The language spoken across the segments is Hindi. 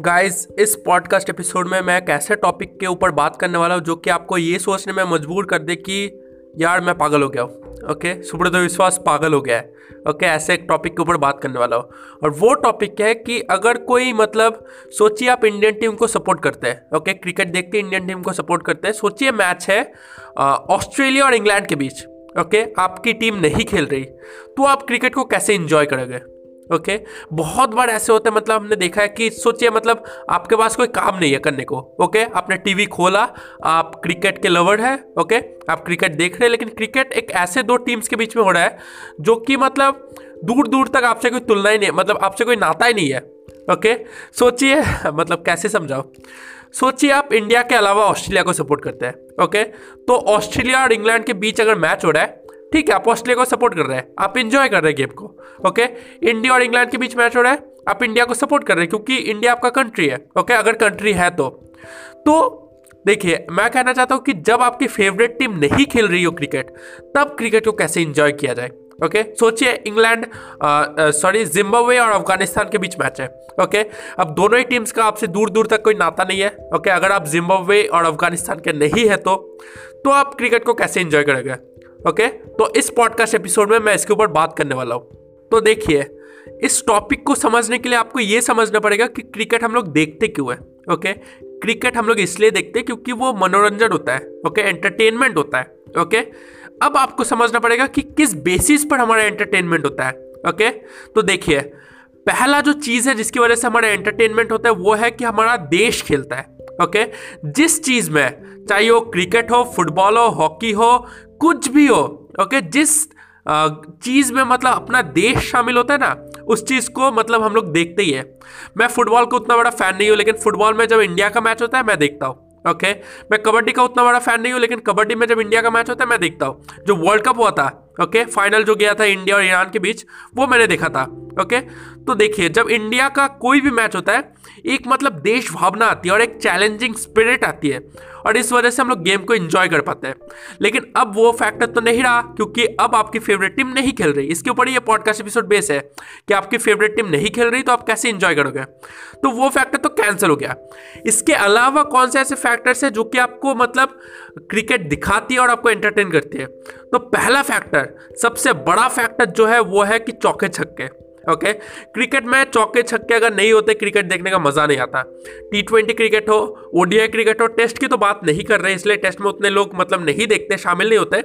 गाइस, इस पॉडकास्ट एपिसोड में मैं कैसे टॉपिक के ऊपर बात करने वाला हूँ जो कि आपको ये सोचने में मजबूर कर दे कि यार मैं पागल हो गया हूँ। ओके, सुब्रत विश्वास पागल हो गया है। ओके, ऐसे एक टॉपिक के ऊपर बात करने वाला हूँ और वो टॉपिक है कि अगर कोई, मतलब सोचिए आप इंडियन टीम को सपोर्ट करते हैं, ओके, क्रिकेट देखते हैं, इंडियन टीम को सपोर्ट करते हैं। सोचिए मैच है ऑस्ट्रेलिया और इंग्लैंड के बीच, ओके, आपकी टीम नहीं खेल रही, तो आप क्रिकेट को कैसे इन्जॉय करोगे? ओके, बहुत बार ऐसे होता है, मतलब हमने देखा है कि सोचिए, मतलब आपके पास कोई काम नहीं है करने को, ओके, आपने टीवी खोला, आप क्रिकेट के लवर हैं, ओके, आप क्रिकेट देख रहे हैं, लेकिन क्रिकेट एक ऐसे दो टीम्स के बीच में हो रहा है जो कि मतलब दूर दूर तक आपसे कोई तुलना ही नहीं है, मतलब आपसे कोई नाता ही नहीं है। ओके, सोचिए, मतलब कैसे समझाओ, सोचिए आप इंडिया के अलावा ऑस्ट्रेलिया को सपोर्ट करते हैं, ओके, तो ऑस्ट्रेलिया और इंग्लैंड के बीच अगर मैच हो रहा है, ठीक है, आप ऑस्ट्रेलिया को सपोर्ट कर रहे हैं, आप इंजॉय कर रहे हैं गेम को, ओके, इंडिया और इंग्लैंड के बीच मैच हो रहा है, आप इंडिया को सपोर्ट कर रहे हैं क्योंकि इंडिया आपका कंट्री है, ओके, अगर कंट्री है तो देखिए मैं कहना चाहता हूँ कि जब आपकी फेवरेट टीम नहीं खेल रही हो क्रिकेट, तब क्रिकेट को कैसे इंजॉय किया जाए। ओके, सोचिए इंग्लैंड जिम्बाब्वे और अफगानिस्तान के बीच मैच है, ओके, अब दोनों ही टीम्स का आपसे दूर दूर तक कोई नाता नहीं है, ओके, अगर आप जिम्बाब्वे और अफगानिस्तान के नहीं है तो आप क्रिकेट को कैसे इंजॉय करोगे? ओके, तो इस पॉडकास्ट एपिसोड में मैं इसके ऊपर बात करने वाला हूँ। तो देखिए, इस टॉपिक को समझने के लिए आपको ये समझना पड़ेगा कि क्रिकेट हम लोग देखते क्यों है। ओके, क्रिकेट हम लोग इसलिए देखते हैं क्योंकि वो मनोरंजन होता है, ओके, एंटरटेनमेंट होता है। ओके, अब आपको समझना पड़ेगा कि किस बेसिस पर हमारा एंटरटेनमेंट होता है। ओके, तो देखिए, पहला जो चीज़ है जिसकी वजह से हमारा एंटरटेनमेंट होता है वो है कि हमारा देश खेलता है। ओके, जिस चीज़ में, चाहे वो क्रिकेट हो, फुटबॉल हो, हॉकी हो, कुछ भी हो, ओके, जिस चीज़ में मतलब अपना देश शामिल होता है ना, उस चीज़ को मतलब हम लोग देखते ही है। मैं फुटबॉल का उतना बड़ा फ़ैन नहीं हूँ, लेकिन फुटबॉल में जब इंडिया का मैच होता है मैं देखता हूँ। ओके, मैं कबड्डी का उतना बड़ा फ़ैन नहीं हूँ, लेकिन कबड्डी में जब इंडिया का मैच होता है मैं देखता हूँ। जो वर्ल्ड कप हुआ था, ओके, फाइनल जो गया था इंडिया और ईरान के बीच, वो मैंने देखा था। ओके, तो देखिए, जब इंडिया का कोई भी मैच होता है, एक मतलब देश भावना आती है और एक चैलेंजिंग स्पिरिट आती है और इस वजह से हम लोग गेम को एंजॉय कर पाते हैं। लेकिन अब वो फैक्टर तो नहीं रहा क्योंकि अब आपकी फेवरेट टीम नहीं खेल रही। इसके ऊपर ये पॉडकास्ट एपिसोड बेस है कि आपकी फेवरेट टीम नहीं खेल रही तो आप कैसे एंजॉय करोगे, तो वो फैक्टर तो कैंसिल हो गया। इसके अलावा कौन से ऐसे फैक्टर्स हैं जो कि आपको मतलब क्रिकेट दिखाती है और आपको एंटरटेन करती है? तो पहला फैक्टर, सबसे बड़ा फैक्टर जो है वो है कि चौके छक्के। ओके, क्रिकेट में चौके छक्के अगर नहीं होते क्रिकेट देखने का मज़ा नहीं आता। T20 क्रिकेट हो, ODI क्रिकेट हो, टेस्ट की तो बात नहीं कर रहे, इसलिए टेस्ट में उतने लोग मतलब नहीं देखते, शामिल नहीं होते।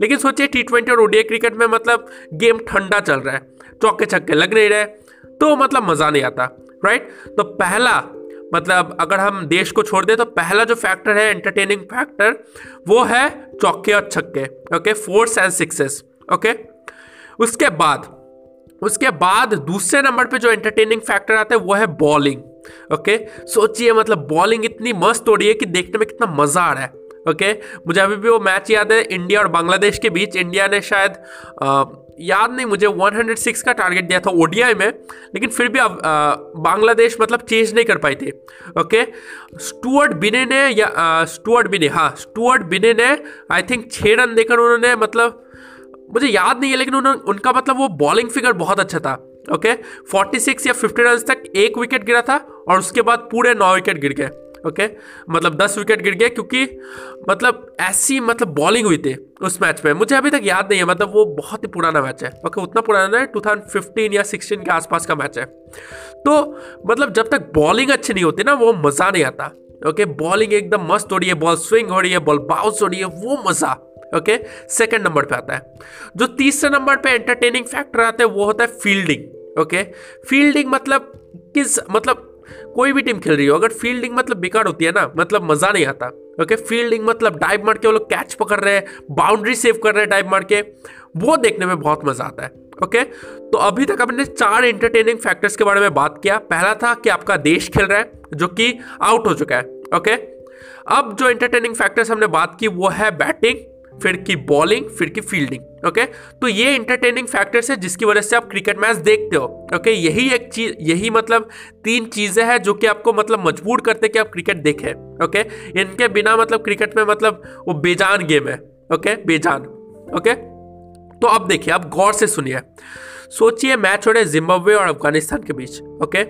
लेकिन सोचिए T20 और ODI क्रिकेट में मतलब गेम ठंडा चल रहा है, चौके छक्के लग नहीं रहे, तो मतलब मज़ा नहीं आता, राइट। तो पहला, मतलब अगर हम देश को छोड़ दें तो पहला जो फैक्टर है एंटरटेनिंग फैक्टर वो है चौके और छक्के, okay, 4s and 6s। Okay, उसके बाद दूसरे नंबर पे जो एंटरटेनिंग फैक्टर आता है वो है बॉलिंग। ओके, सोचिए मतलब बॉलिंग इतनी मस्त हो रही है कि देखने में कितना मज़ा आ रहा है। ओके, मुझे अभी भी वो मैच याद है इंडिया और बांग्लादेश के बीच। इंडिया ने शायद याद नहीं मुझे 106 का टारगेट दिया था ODI में, लेकिन फिर भी बांग्लादेश मतलब चेज नहीं कर पाई थी। ओके, स्टुअर्ट बिन्नी ने आई थिंक 6 रन देकर उन्होंने, मतलब मुझे याद नहीं है, लेकिन उनका मतलब वो बॉलिंग फिगर बहुत अच्छा था। ओके, 46 या 50 रन तक एक विकेट गिरा था और उसके बाद पूरे 9 विकेट गिर गए। ओके, मतलब 10 विकेट गिर गए क्योंकि मतलब ऐसी मतलब बॉलिंग हुई थी उस मैच में। मुझे अभी तक याद नहीं है, मतलब वो बहुत ही पुराना मैच है। ओके, उतना पुराना है, 2015 या 16 के आसपास का मैच है। तो मतलब जब तक बॉलिंग अच्छी नहीं होती ना, वो मज़ा नहीं आता। ओके, बॉलिंग एकदम मस्त हो रही है, बॉल स्विंग हो रही है, बॉल बाउंस हो रही है, वो मज़ा। ओके, सेकंड नंबर पे आता है। जो तीसरे नंबर पे एंटरटेनिंग फैक्टर आता है वो होता है फील्डिंग। ओके, फील्डिंग मतलब किस, मतलब कोई भी टीम खेल रही हो, अगर फील्डिंग मतलब बेकार होती है ना, मतलब मज़ा नहीं आता। ओके, फील्डिंग मतलब डाइव मार के वो लोग कैच पकड़ रहे हैं, बाउंड्री सेव कर रहे हैं डाइव मार के, वो देखने में बहुत मज़ा आता है। ओके, तो अभी तक हमने 4 एंटरटेनिंग फैक्टर्स के बारे में बात किया। पहला था कि आपका देश खेल रहा है जो कि आउट हो चुका है। ओके, अब जो एंटरटेनिंग फैक्टर्स हमने बात की वो है बैटिंग, फिर की बॉलिंग, फिर की फील्डिंग। ओके, तो ये इंटरटेनिंग फैक्टर्स है जिसकी वजह से आप क्रिकेट मैच देखते हो। ओके, यही एक चीज, यही मतलब तीन चीजें हैं जो कि आपको मतलब मजबूर करते हैं कि आप क्रिकेट देखें। ओके, इनके बिना मतलब क्रिकेट में मतलब वो बेजान गेम है। ओके, बेजान। ओके, तो अब देखिए, आप गौर से सुनिए, सोचिए मैच हो रहे जिम्बाब्वे और अफगानिस्तान के बीच। ओके,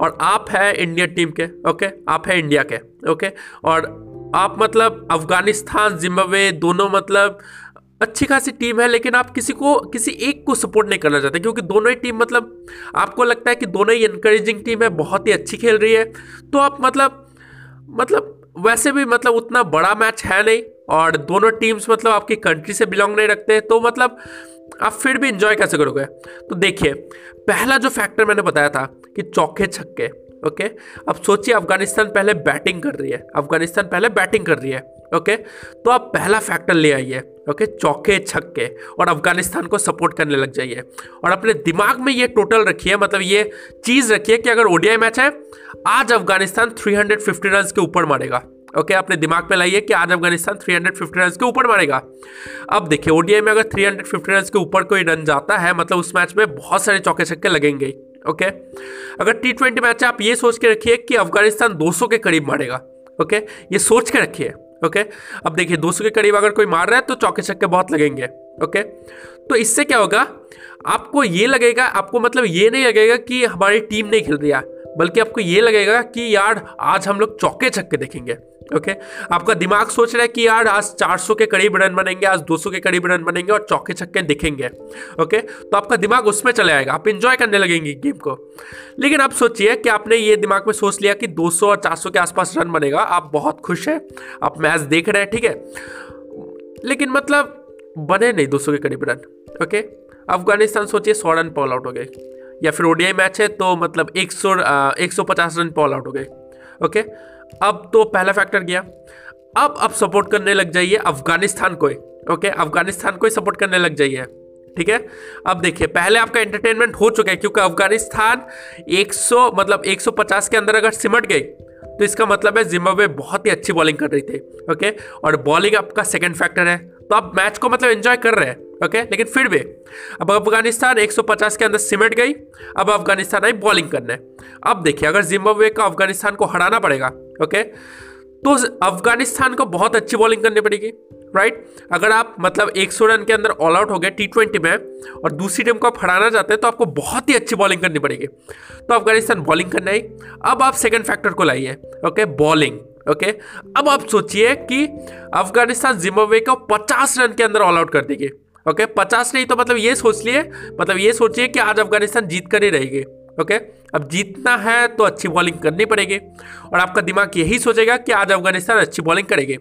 और आप है इंडियन टीम के। ओके, आप है इंडिया के। ओके, और आप मतलब अफगानिस्तान, जिम्बाब्वे दोनों मतलब अच्छी खासी टीम है, लेकिन आप किसी एक को सपोर्ट नहीं करना चाहते क्योंकि दोनों ही टीम मतलब आपको लगता है कि दोनों ही एनकरेजिंग टीम है, बहुत ही अच्छी खेल रही है। तो आप मतलब वैसे भी मतलब उतना बड़ा मैच है नहीं और दोनों टीम्स मतलब आपकी कंट्री से बिलोंग नहीं रखते, तो मतलब आप फिर भी इंजॉय कैसे करोगे। तो देखिए, पहला जो फैक्टर मैंने बताया था कि चौके छक्के। ओके, अब सोचिए अफगानिस्तान पहले बैटिंग कर रही है, ओके, तो आप पहला फैक्टर ले आइए। ओके, चौके छक्के, और अफगानिस्तान को सपोर्ट करने लग जाइए और अपने दिमाग में ये टोटल रखिए, मतलब ये चीज़ रखिए कि अगर ओडीआई मैच है, आज अफगानिस्तान 350 रन के ऊपर मारेगा। ओके, अपने दिमाग में लाइए कि आज अफगानिस्तान 350 रन के ऊपर मारेगा। अब देखिए, ओडीआई में अगर 350 रन के ऊपर कोई रन जाता है मतलब उस मैच में बहुत सारे चौके छक्के लगेंगे। ओके, अगर T20 मैच है, आप ये सोच के रखिए कि अफगानिस्तान 200 के करीब मारेगा। ओके, ये सोच के रखिए। ओके, अब देखिए 200 के करीब अगर कोई मार रहा है तो चौके छक्के बहुत लगेंगे। ओके, तो इससे क्या होगा, आपको ये लगेगा, आपको मतलब ये नहीं लगेगा कि हमारी टीम नहीं खेल रही है, बल्कि आपको ये लगेगा कि यार आज हम लोग चौके छक्के देखेंगे। ओके, आपका दिमाग सोच रहा है कि यार आज 400 के करीब रन बनेंगे, आज 200 के करीब रन बनेंगे और चौके छक्के दिखेंगे। ओके, तो आपका दिमाग उसमें चले आएगा, आप एंजॉय करने लगेंगे गेम को। लेकिन आप सोचिए कि आपने ये दिमाग में सोच लिया कि 200 और 400 के आसपास रन बनेगा, आप बहुत खुश हैं, आप मैच देख रहे हैं, ठीक है, लेकिन मतलब बने नहीं 200 के करीब रन। ओके, अफगानिस्तान सोचिए 100 रन पॉल आउट हो गए, या फिर ओडीआई मैच है तो मतलब 150 रन पॉल आउट हो गए। ओके, अब तो पहला फैक्टर गया। अब आप सपोर्ट करने लग जाइए अफगानिस्तान को। ओके, अफगानिस्तान को ही सपोर्ट करने लग जाइए, ठीक है। अब देखिए, पहले आपका एंटरटेनमेंट हो चुका है क्योंकि अफगानिस्तान 150 के अंदर अगर सिमट गई तो इसका मतलब है जिम्बाब्वे बहुत ही अच्छी बॉलिंग कर रही थी। ओके, और बॉलिंग आपका सेकेंड फैक्टर है, तो आप मैच को मतलब एंजॉय कर रहे हैं। ओके, लेकिन फिर भी अब अफगानिस्तान 150 के अंदर सिमट गई, अब अफगानिस्तान आई बॉलिंग करने। अब देखिए, अगर जिम्बाब्वे का अफगानिस्तान को हराना पड़ेगा, ओके, तो अफगानिस्तान को बहुत अच्छी बॉलिंग करनी पड़ेगी, राइट। अगर आप मतलब 100 रन के अंदर ऑल आउट हो गए T20 में और दूसरी टीम को आप हराना चाहते हैं तो आपको बहुत ही अच्छी बॉलिंग करनी पड़ेगी, तो अफगानिस्तान बॉलिंग करना ही। अब आप सेकेंड फैक्टर को लाइए, ओके, बॉलिंग। ओके, अब आप सोचिए कि अफगानिस्तान जिम्बाब्वे को 50 रन के अंदर ऑल आउट कर देगी। ओके, 50 नहीं तो मतलब ये सोच लिए, मतलब ये सोचिए कि आज अफगानिस्तान जीत कर ही रहेगी। ओके, अब जीतना है तो अच्छी बॉलिंग करनी पड़ेगी और आपका दिमाग यही सोचेगा कि आज अफगानिस्तान अच्छी बॉलिंग करेगी,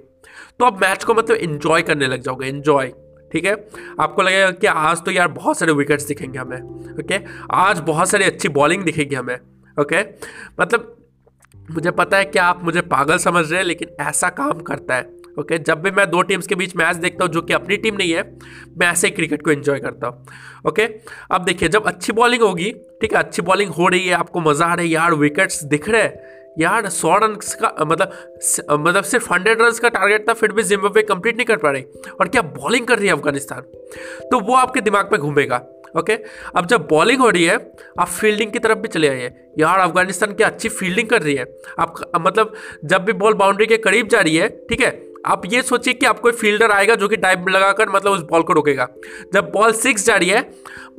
तो आप मैच को मतलब एंजॉय करने लग जाओगे, एंजॉय, ठीक है। आपको लगेगा कि आज तो यार बहुत सारे विकेट्स दिखेंगे हमें, ओके, आज बहुत सारी अच्छी बॉलिंग दिखेगी हमें। ओके, मतलब मुझे पता है कि आप मुझे पागल समझ रहे हैं, लेकिन ऐसा काम करता है। ओके, जब भी मैं दो टीम्स के बीच मैच देखता हूँ जो कि अपनी टीम नहीं है, मैं ऐसे ही क्रिकेट को एंजॉय करता हूँ। ओके, अब देखिए, जब अच्छी बॉलिंग होगी, ठीक है, अच्छी बॉलिंग हो रही है, आपको मज़ा आ रहा है, यार विकेट्स दिख रहे हैं, यार 100 रन का मतलब सिर्फ 100 रन का टारगेट था, फिर भी जिम्बाब्वे कंप्लीट नहीं कर पा रही और क्या बॉलिंग कर रही है अफगानिस्तान, तो वो आपके दिमाग में घूमेगा। ओके, अब जब बॉलिंग हो रही है, आप फील्डिंग की तरफ भी चले आइए, यार अफगानिस्तान क्या अच्छी फील्डिंग कर रही है, आप मतलब जब भी बॉल बाउंड्री के करीब जा रही है, ठीक है, आप ये सोचिए कि आपको फील्डर आएगा जो कि डाइव लगाकर मतलब उस बॉल को रोकेगा। जब बॉल 6 जा रही है,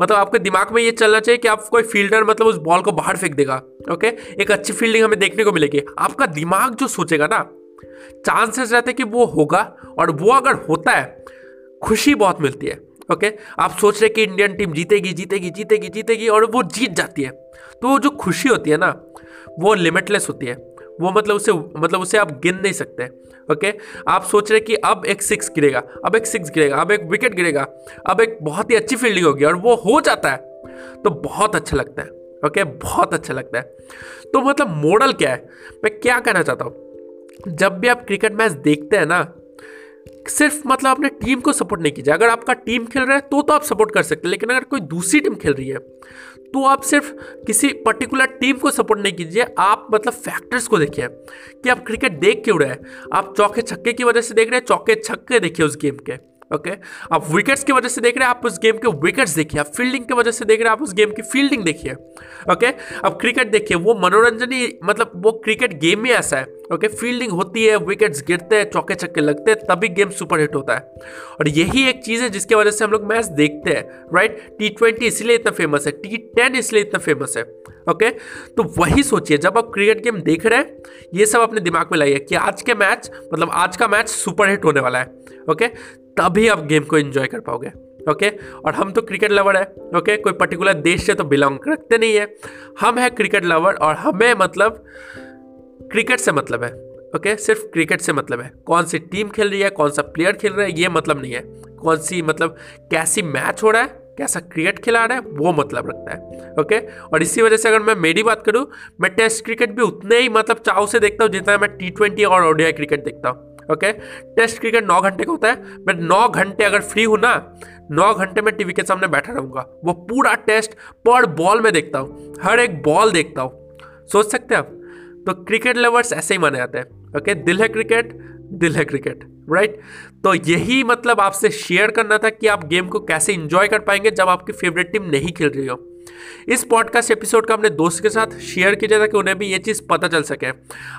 मतलब आपके दिमाग में ये चलना चाहिए कि आप कोई फील्डर मतलब उस बॉल को बाहर फेंक देगा। ओके, एक अच्छी फील्डिंग हमें देखने को मिलेगी। आपका दिमाग जो सोचेगा ना, चांसेस रहते हैं कि वो होगा, और वो अगर होता है खुशी बहुत मिलती है। ओके, आप सोच रहे कि इंडियन टीम जीतेगी जीतेगी जीतेगी जीतेगी और वो जीत जाती है, तो वो जो खुशी होती है ना वो लिमिटलेस होती है, वो मतलब उसे आप गिन नहीं सकते। ओके, आप सोच रहे कि अब एक सिक्स गिरेगा, अब एक सिक्स गिरेगा, अब एक विकेट गिरेगा, अब एक बहुत ही अच्छी फील्डिंग होगी, और वो हो जाता है तो बहुत अच्छा लगता है। ओके, बहुत अच्छा लगता है। तो मतलब मॉडल क्या है, मैं क्या कहना चाहता हूँ, जब भी आप क्रिकेट मैच देखते हैं ना, सिर्फ मतलब अपने टीम को सपोर्ट नहीं कीजिए। अगर आपका टीम खेल रहा है तो आप सपोर्ट कर सकते हैं, लेकिन अगर कोई दूसरी टीम खेल रही है तो आप सिर्फ किसी पर्टिकुलर टीम को सपोर्ट नहीं कीजिए। आप मतलब फैक्टर्स को देखिए कि आप क्रिकेट देख क्यों रहे हैं। आप चौके छक्के की वजह से देख रहे हैं, चौके छक्के देखिए उस गेम के, ओके। आप विकेट्स की वजह से देख रहे हैं, आप उस गेम के विकेट्स देखिए। आप फील्डिंग की वजह से देख रहे हैं, आप उस गेम की फील्डिंग देखिए, ओके। आप क्रिकेट देखिए, वो मनोरंजन ही मतलब वो क्रिकेट गेम ही ऐसा है, ओके। फील्डिंग होती है, विकेट्स गिरते हैं, चौके छक्के लगते हैं, तभी गेम सुपर हिट होता है। और यही एक चीज़ है जिसकी वजह से हम लोग मैच देखते हैं, राइट। T20 इसलिए इतना फेमस है, T10 इसलिए इतना फेमस है, ओके। तो वही सोचिए जब आप क्रिकेट गेम देख रहे हैं, ये सब अपने दिमाग में लाइए कि आज का मैच सुपर हिट होने वाला है, ओके। तभी आप गेम को एंजॉय कर पाओगे, ओके। और हम तो क्रिकेट लवर है, ओके। कोई पर्टिकुलर देश से तो बिलोंग करते नहीं है, हम हैं क्रिकेट लवर। और हमें मतलब क्रिकेट से मतलब है, ओके। सिर्फ क्रिकेट से मतलब है, कौन सी टीम खेल रही है, कौन सा प्लेयर खेल रहा है ये मतलब नहीं है, कौन सी मतलब कैसी मैच हो रहा है, कैसा क्रिकेट खिला रहा है वो मतलब रखता है, ओके। और इसी वजह से अगर मैं मेरी बात करूँ, मैं टेस्ट क्रिकेट भी उतने ही मतलब चाव से देखता हूँ जितना मैं T20 और ODI क्रिकेट देखता हूँ, ओके। टेस्ट क्रिकेट 9 घंटे का होता है, मैं 9 घंटे अगर फ्री हूँ ना, 9 घंटे में टीवी के सामने बैठा रहूँगा। वो पूरा टेस्ट पर बॉल में देखता हूँ, हर एक बॉल देखता हूँ, सोच सकते हैं आप। तो क्रिकेट लवर्स ऐसे ही माने जाते हैं, ओके। दिल है क्रिकेट, राइट। तो यही मतलब आपसे शेयर करना था कि आप गेम को कैसे इंजॉय कर पाएंगे जब आपकी फेवरेट टीम नहीं खेल रही हो। इस पॉडकास्ट एपिसोड का अपने दोस्त के साथ शेयर कीजिए ताकि उन्हें भी ये चीज़ पता चल सके।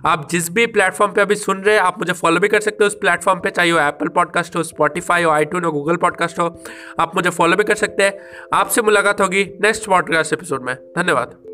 आप जिस भी प्लेटफॉर्म पे अभी सुन रहे हैं, आप मुझे फॉलो भी कर सकते हो उस प्लेटफॉर्म पे, चाहे वो एप्पल पॉडकास्ट हो, स्पॉटिफाई हो, iTunes हो, गूगल पॉडकास्ट हो, आप मुझे फॉलो भी कर सकते हैं। आपसे मुलाकात होगी नेक्स्ट पॉडकास्ट एपिसोड में। धन्यवाद।